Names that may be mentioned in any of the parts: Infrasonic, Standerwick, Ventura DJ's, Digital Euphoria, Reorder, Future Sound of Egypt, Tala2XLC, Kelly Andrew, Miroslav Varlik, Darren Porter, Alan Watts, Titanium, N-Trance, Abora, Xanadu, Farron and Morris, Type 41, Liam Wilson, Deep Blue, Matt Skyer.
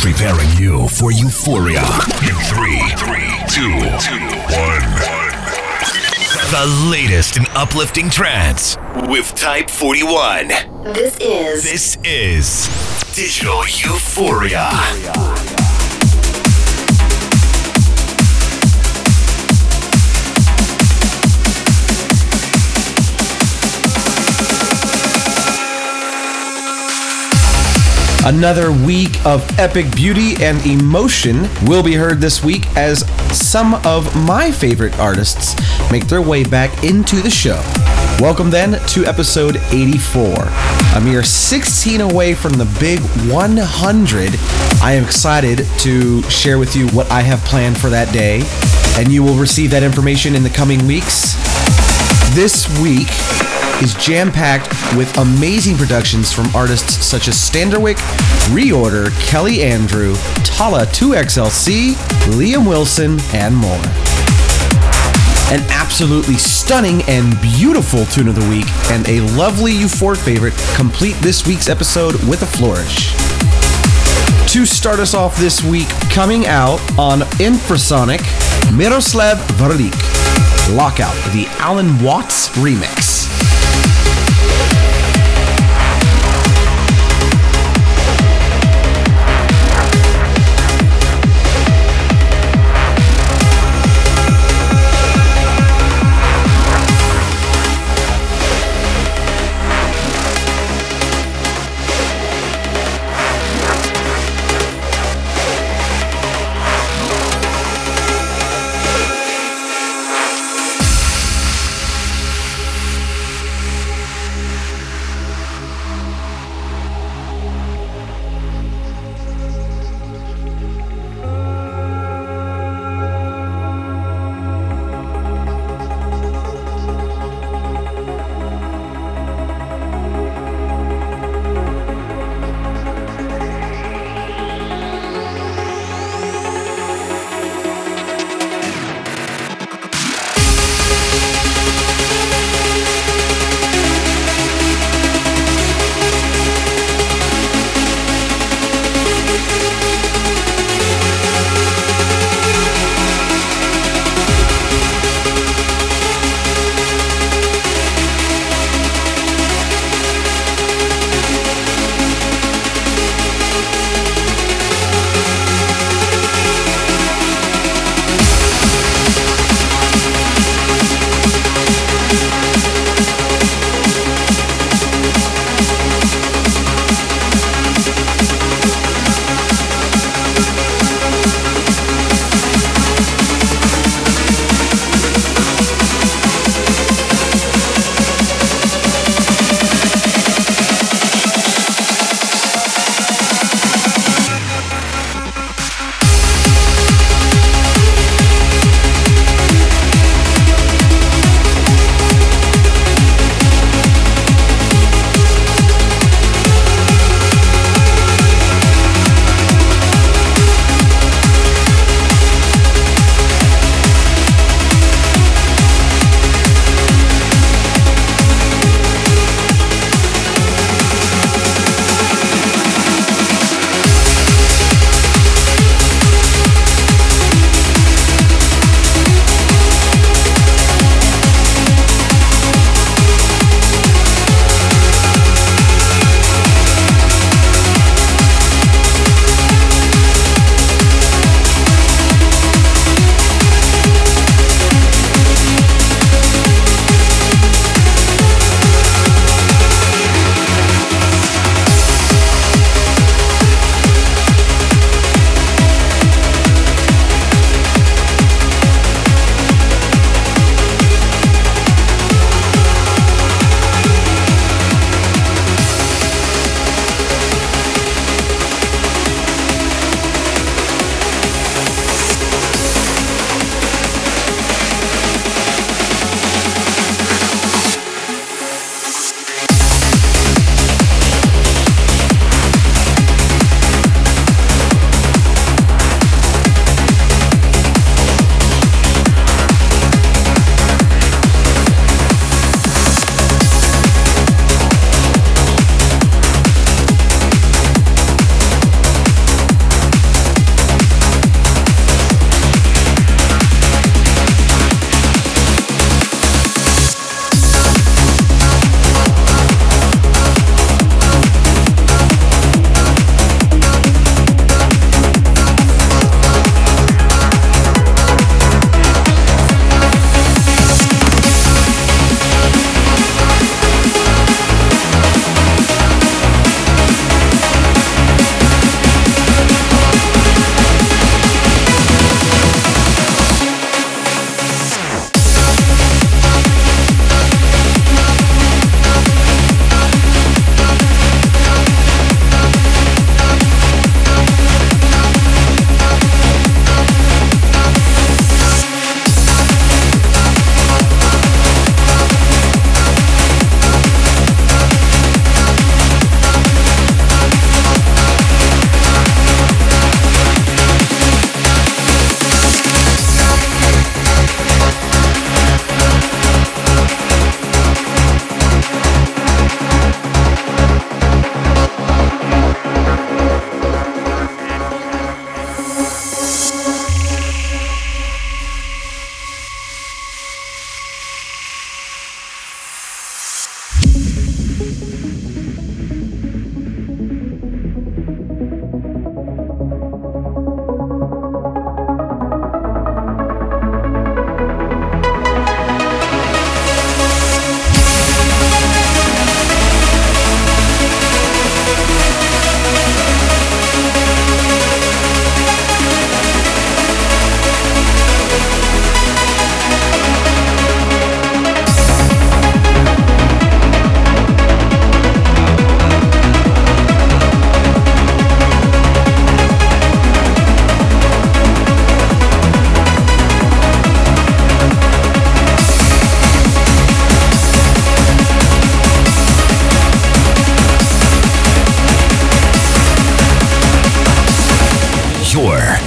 Preparing you for euphoria in 3, 2, 1. The latest in uplifting trance with Type 41. This is Digital Euphoria. Another week of epic beauty and emotion will be heard this week as some of my favorite artists make their way back into the show. Welcome then to episode 84. A mere 16 away from the big 100. I am excited to share with you what I have planned for that day, and you will receive that information in the coming weeks. This week is jam-packed with amazing productions from artists such as Standerwick, Reorder, Kelly Andrew, Tala2XLC, Liam Wilson, and more. An absolutely stunning and beautiful tune of the week and a lovely U4 favorite complete this week's episode with a flourish. To start us off this week, coming out on Infrasonic, Miroslav Varlik, Lockout, the Alan Watts remix.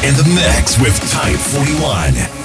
in the mix with Type 41.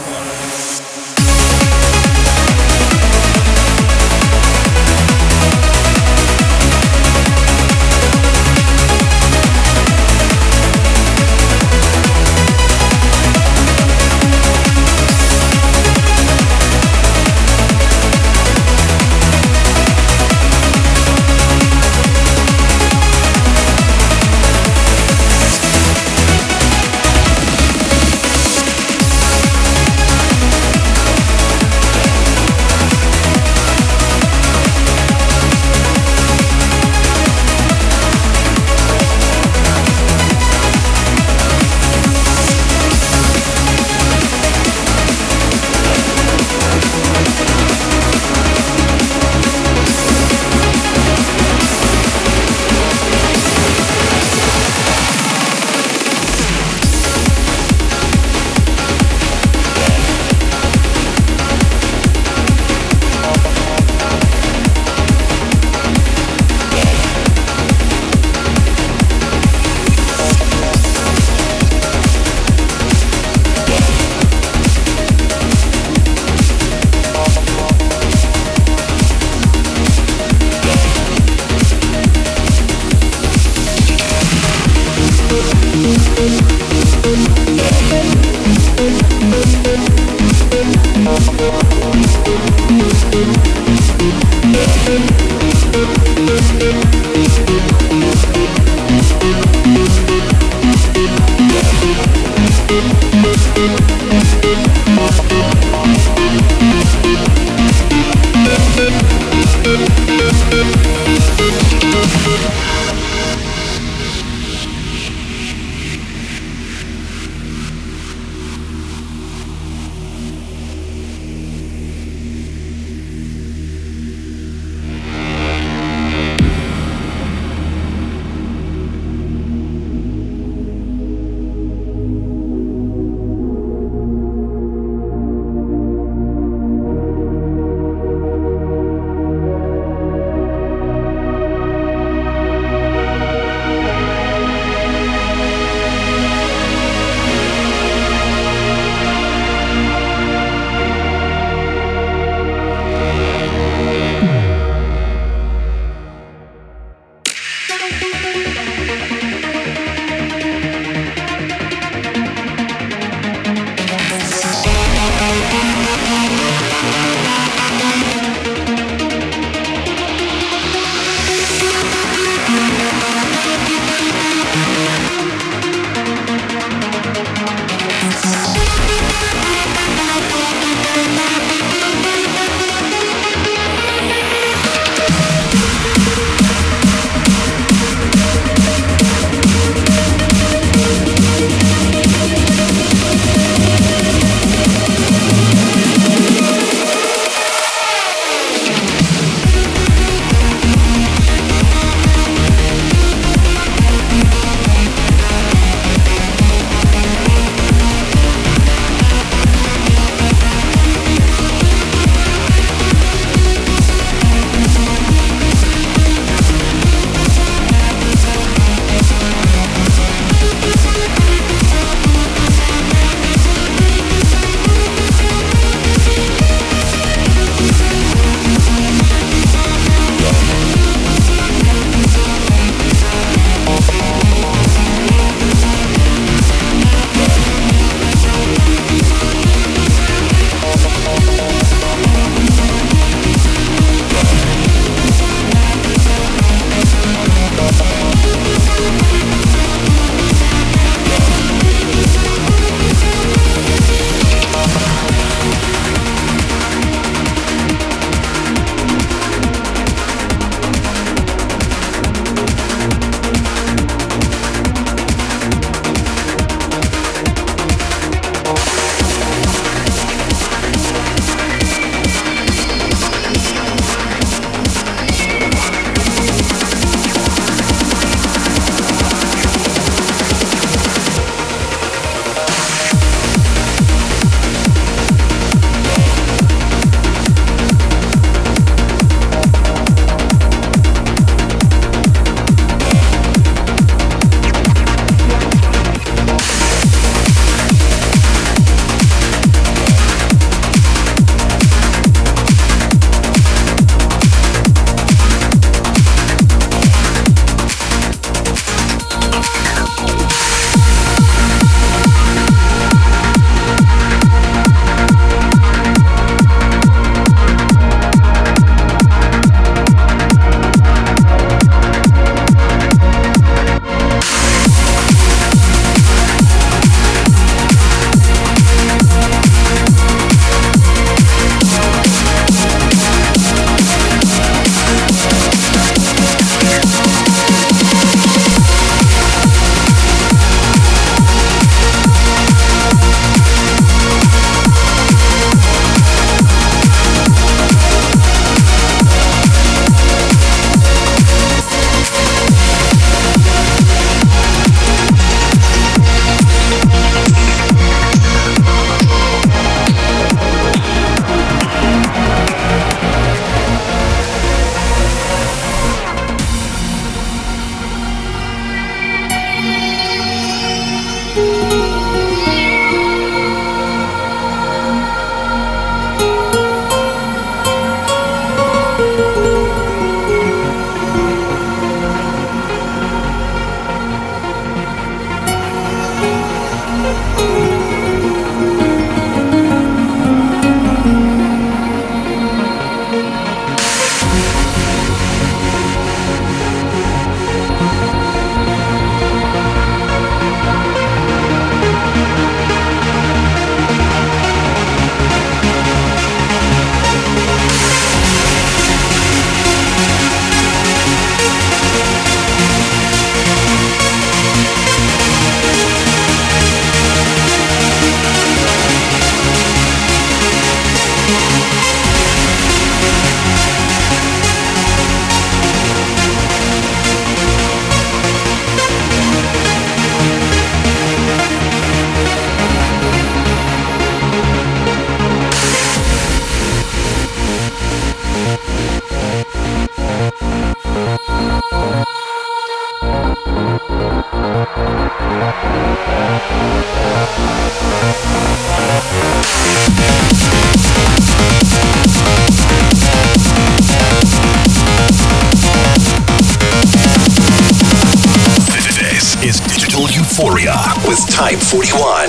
with Type 41.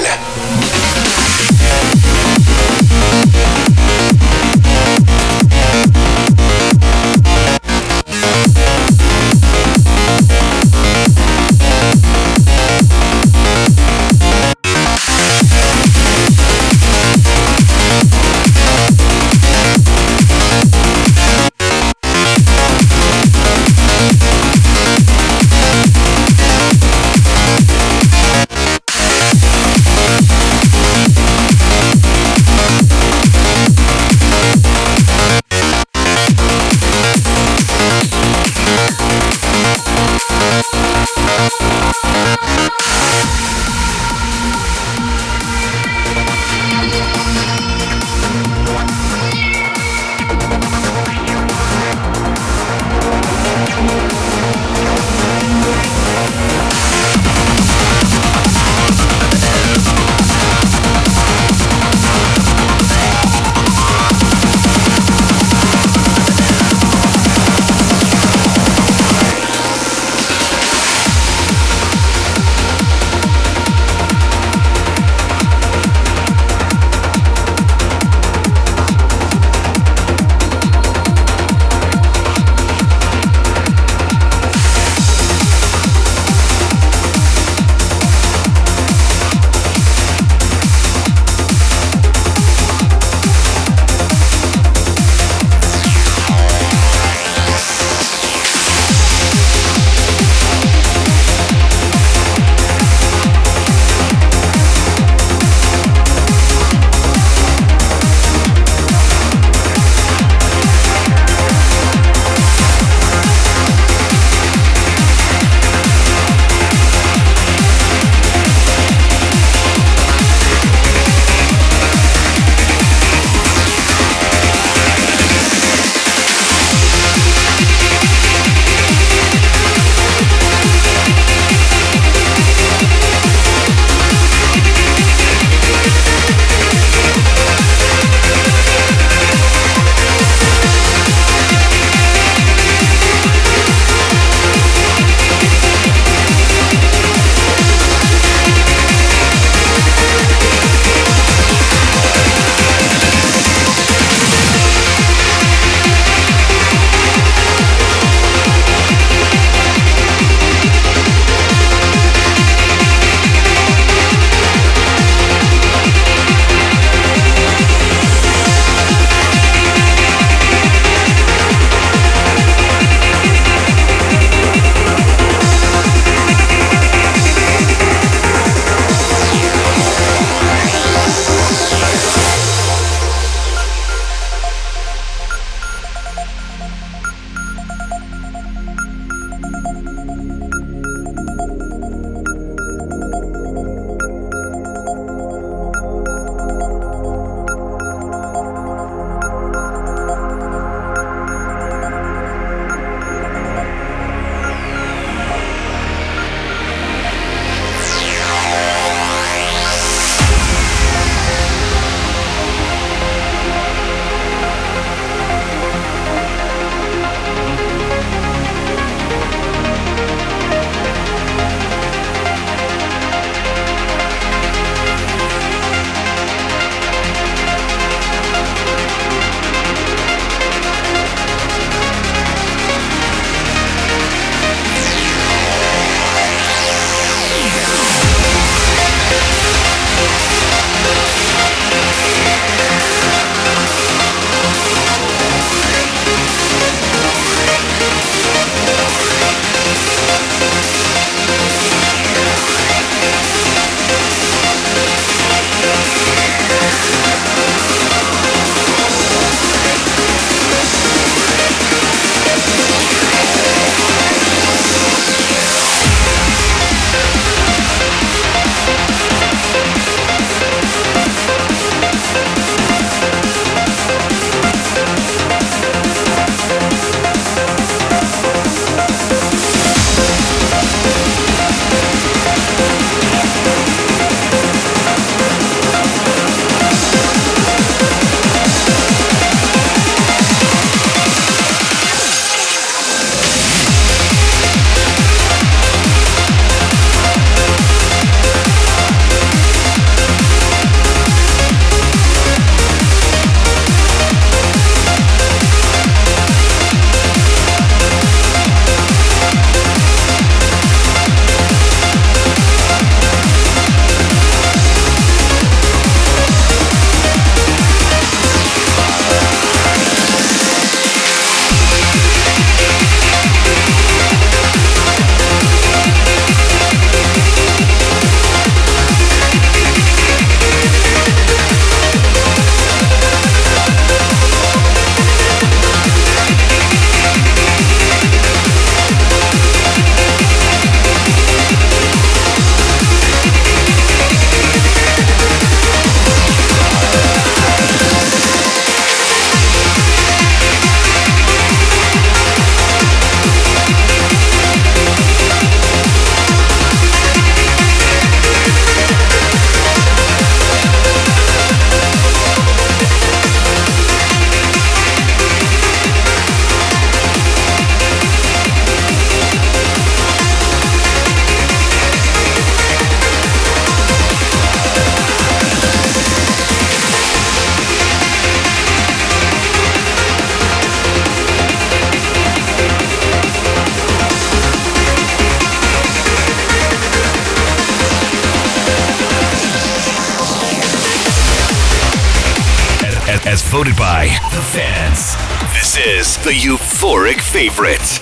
voted by the fans. This is the Euphoric Favorite.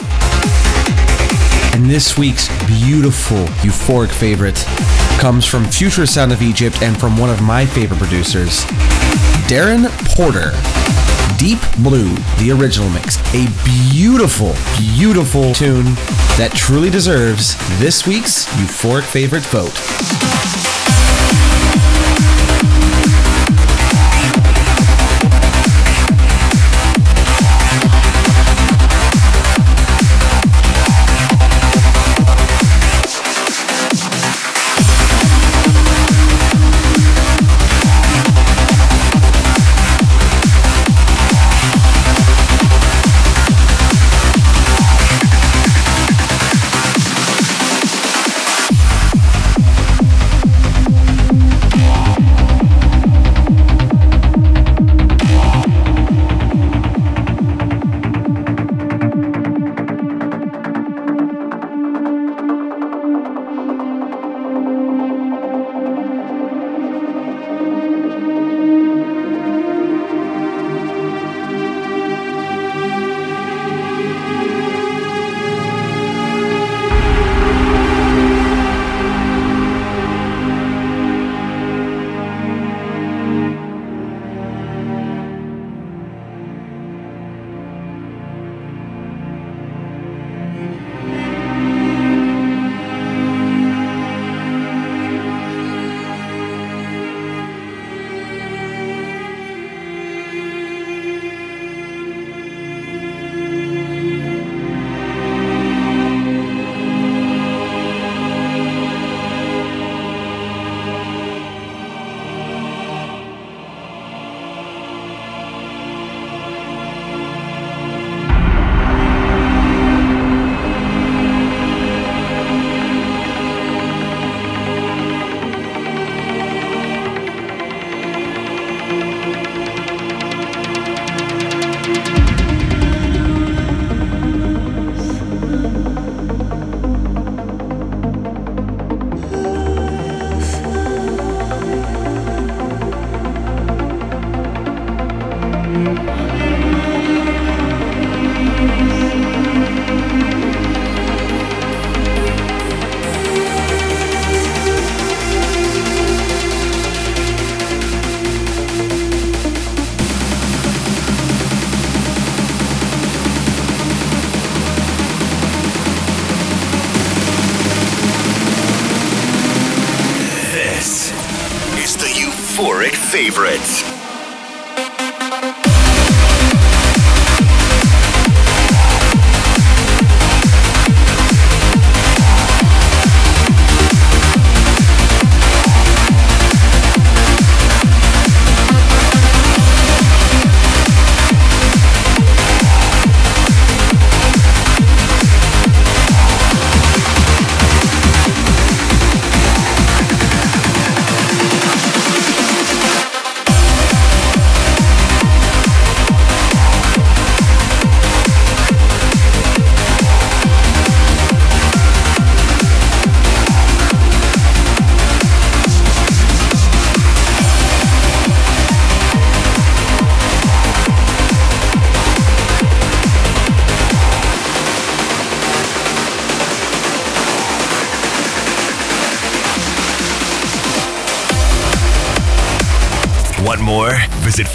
And this week's beautiful Euphoric Favorite comes from Future Sound of Egypt and from one of my favorite producers, Darren Porter. Deep Blue, the original mix. A beautiful, beautiful tune that truly deserves this week's Euphoric Favorite vote. Favorites. Visit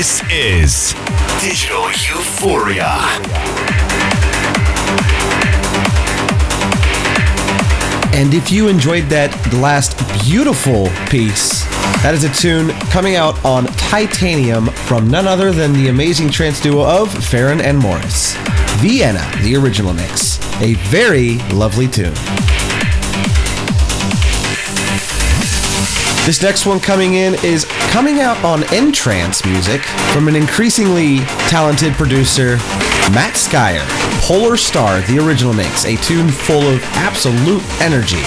This is Digital Euphoria. And if you enjoyed that last beautiful piece, that is a tune coming out on Titanium from none other than the amazing trance duo of Farron and Morris. Vienna, the original mix. A very lovely tune. This next one coming in is coming out on N-Trance music from an increasingly talented producer, Matt Skyer. Polar Star, the original mix, a tune full of absolute energy.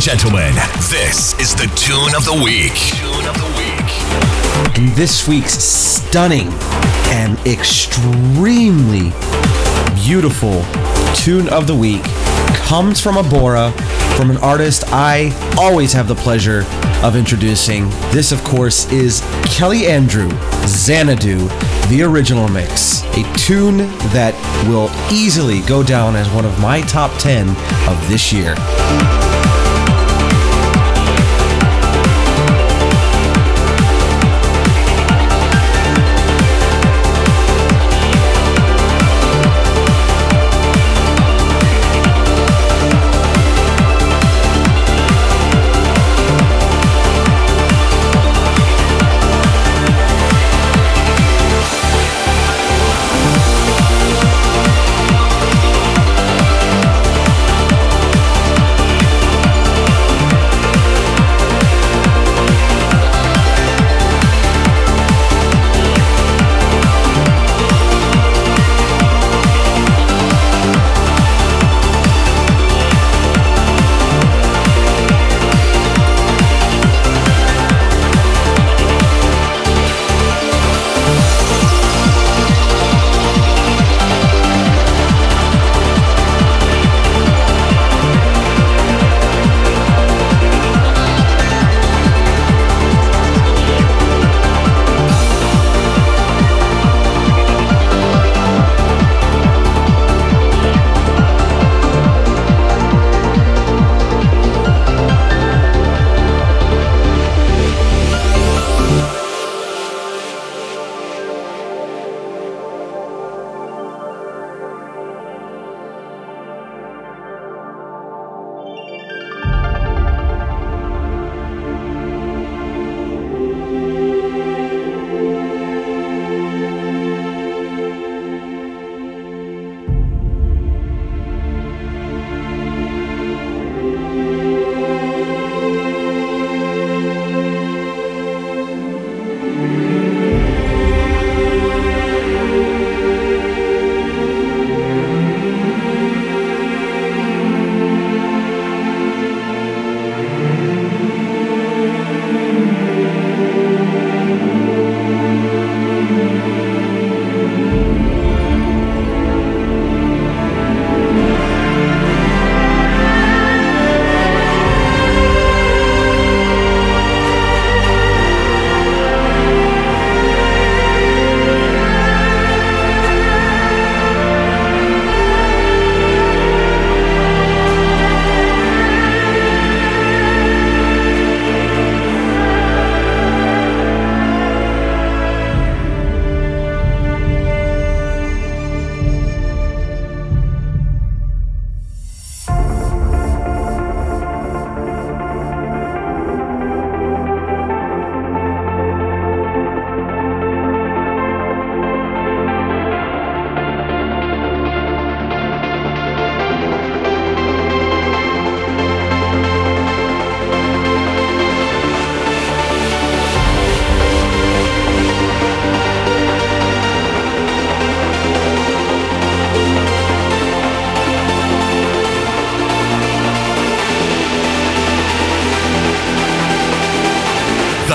Gentlemen, this is the Tune of the Week. And this week's stunning and extremely beautiful Tune of the Week comes from Abora, from an artist I always have the pleasure of introducing. This, of course, is Kelly Andrew, Xanadu, the original mix. A tune that will easily go down as one of my top 10 of this year.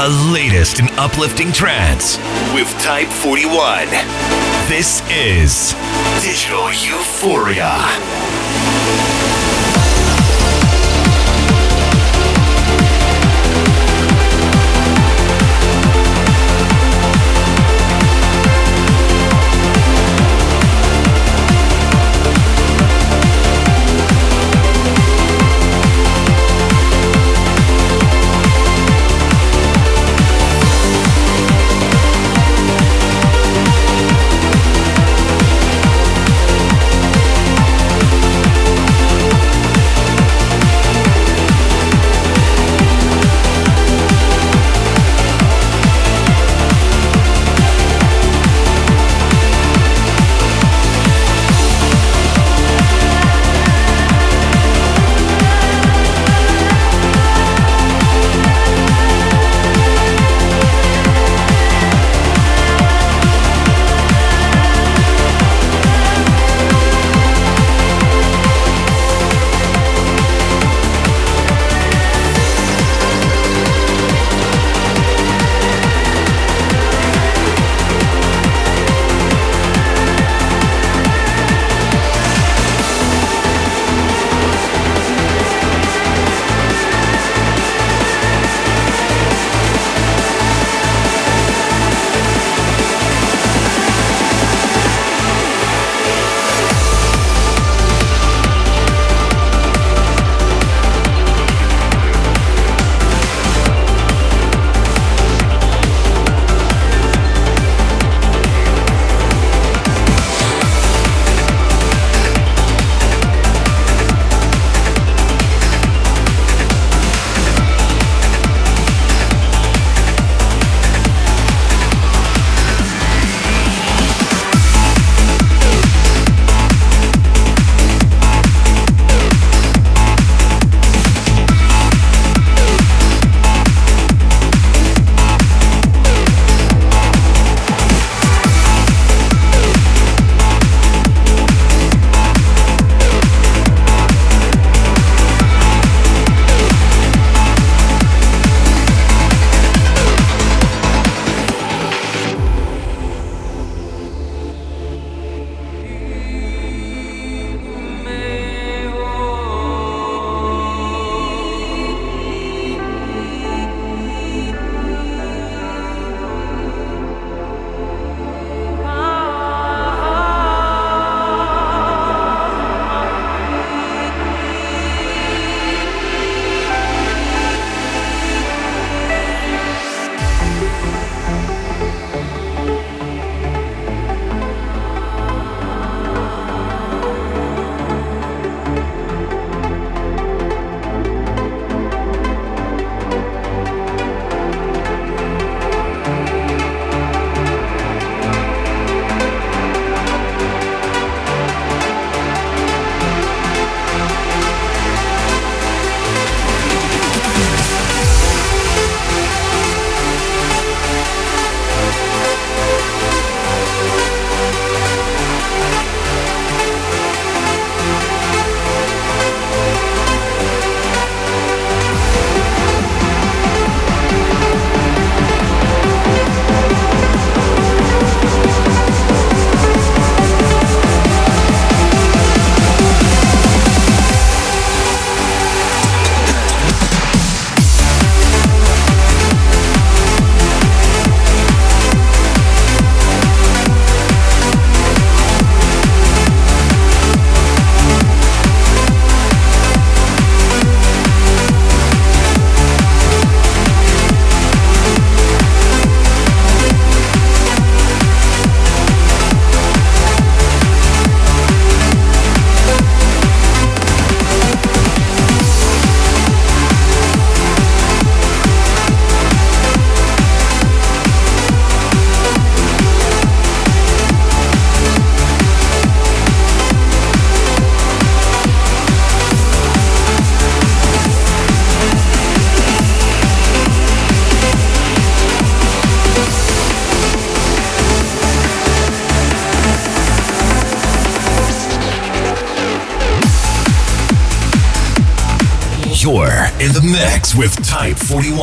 the latest in uplifting trance with Type 41. This is Digital Euphoria. You're in the mix with Type 41.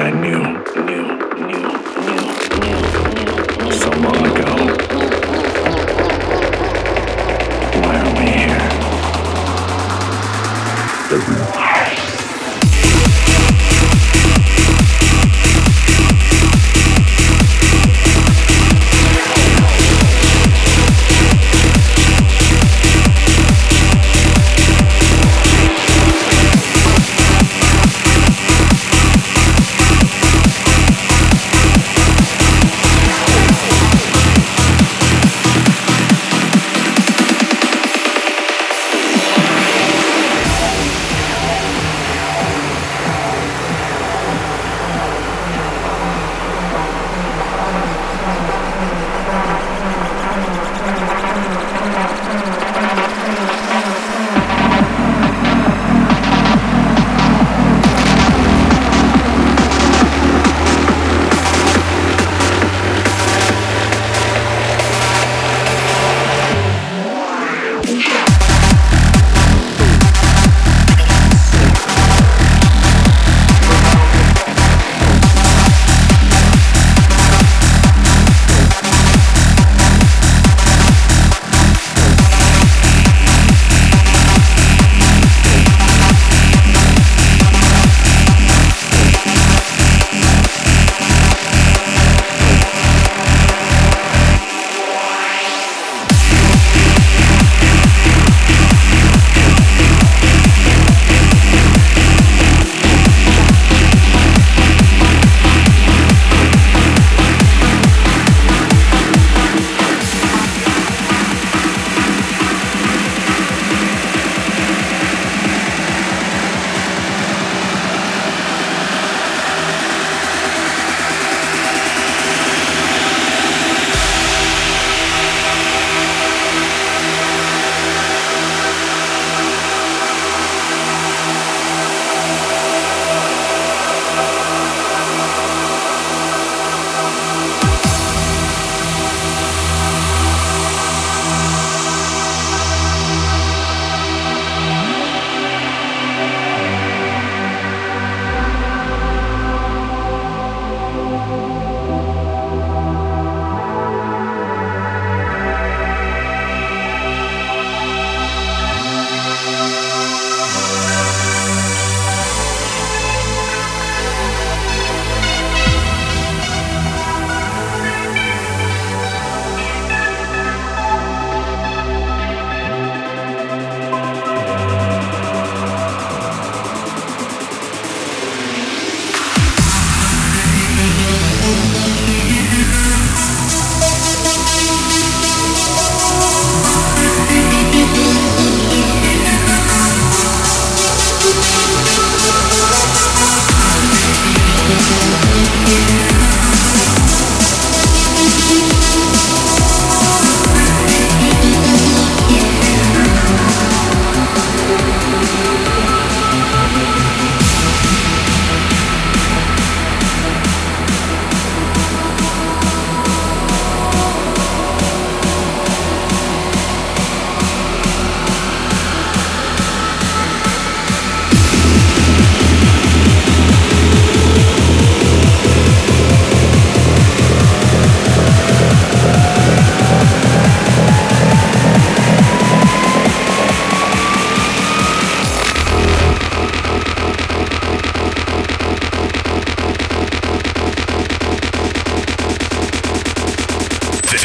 something I knew so long ago. Why are we here?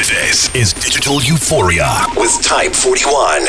This is Digital Euphoria with Type 41.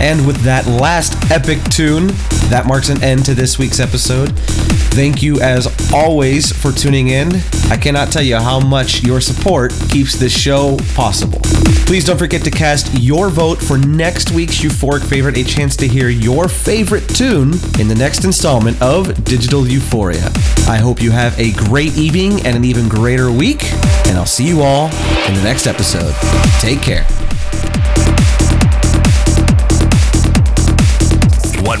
And with that last epic tune, that marks an end to this week's episode. Thank you, as always, for tuning in. I cannot tell you how much your support keeps this show possible. Please don't forget to cast your vote for next week's Euphoric Favorite, a chance to hear your favorite tune in the next installment of Digital Euphoria. I hope you have a great evening and an even greater week, and I'll see you all in the next episode. Take care. Want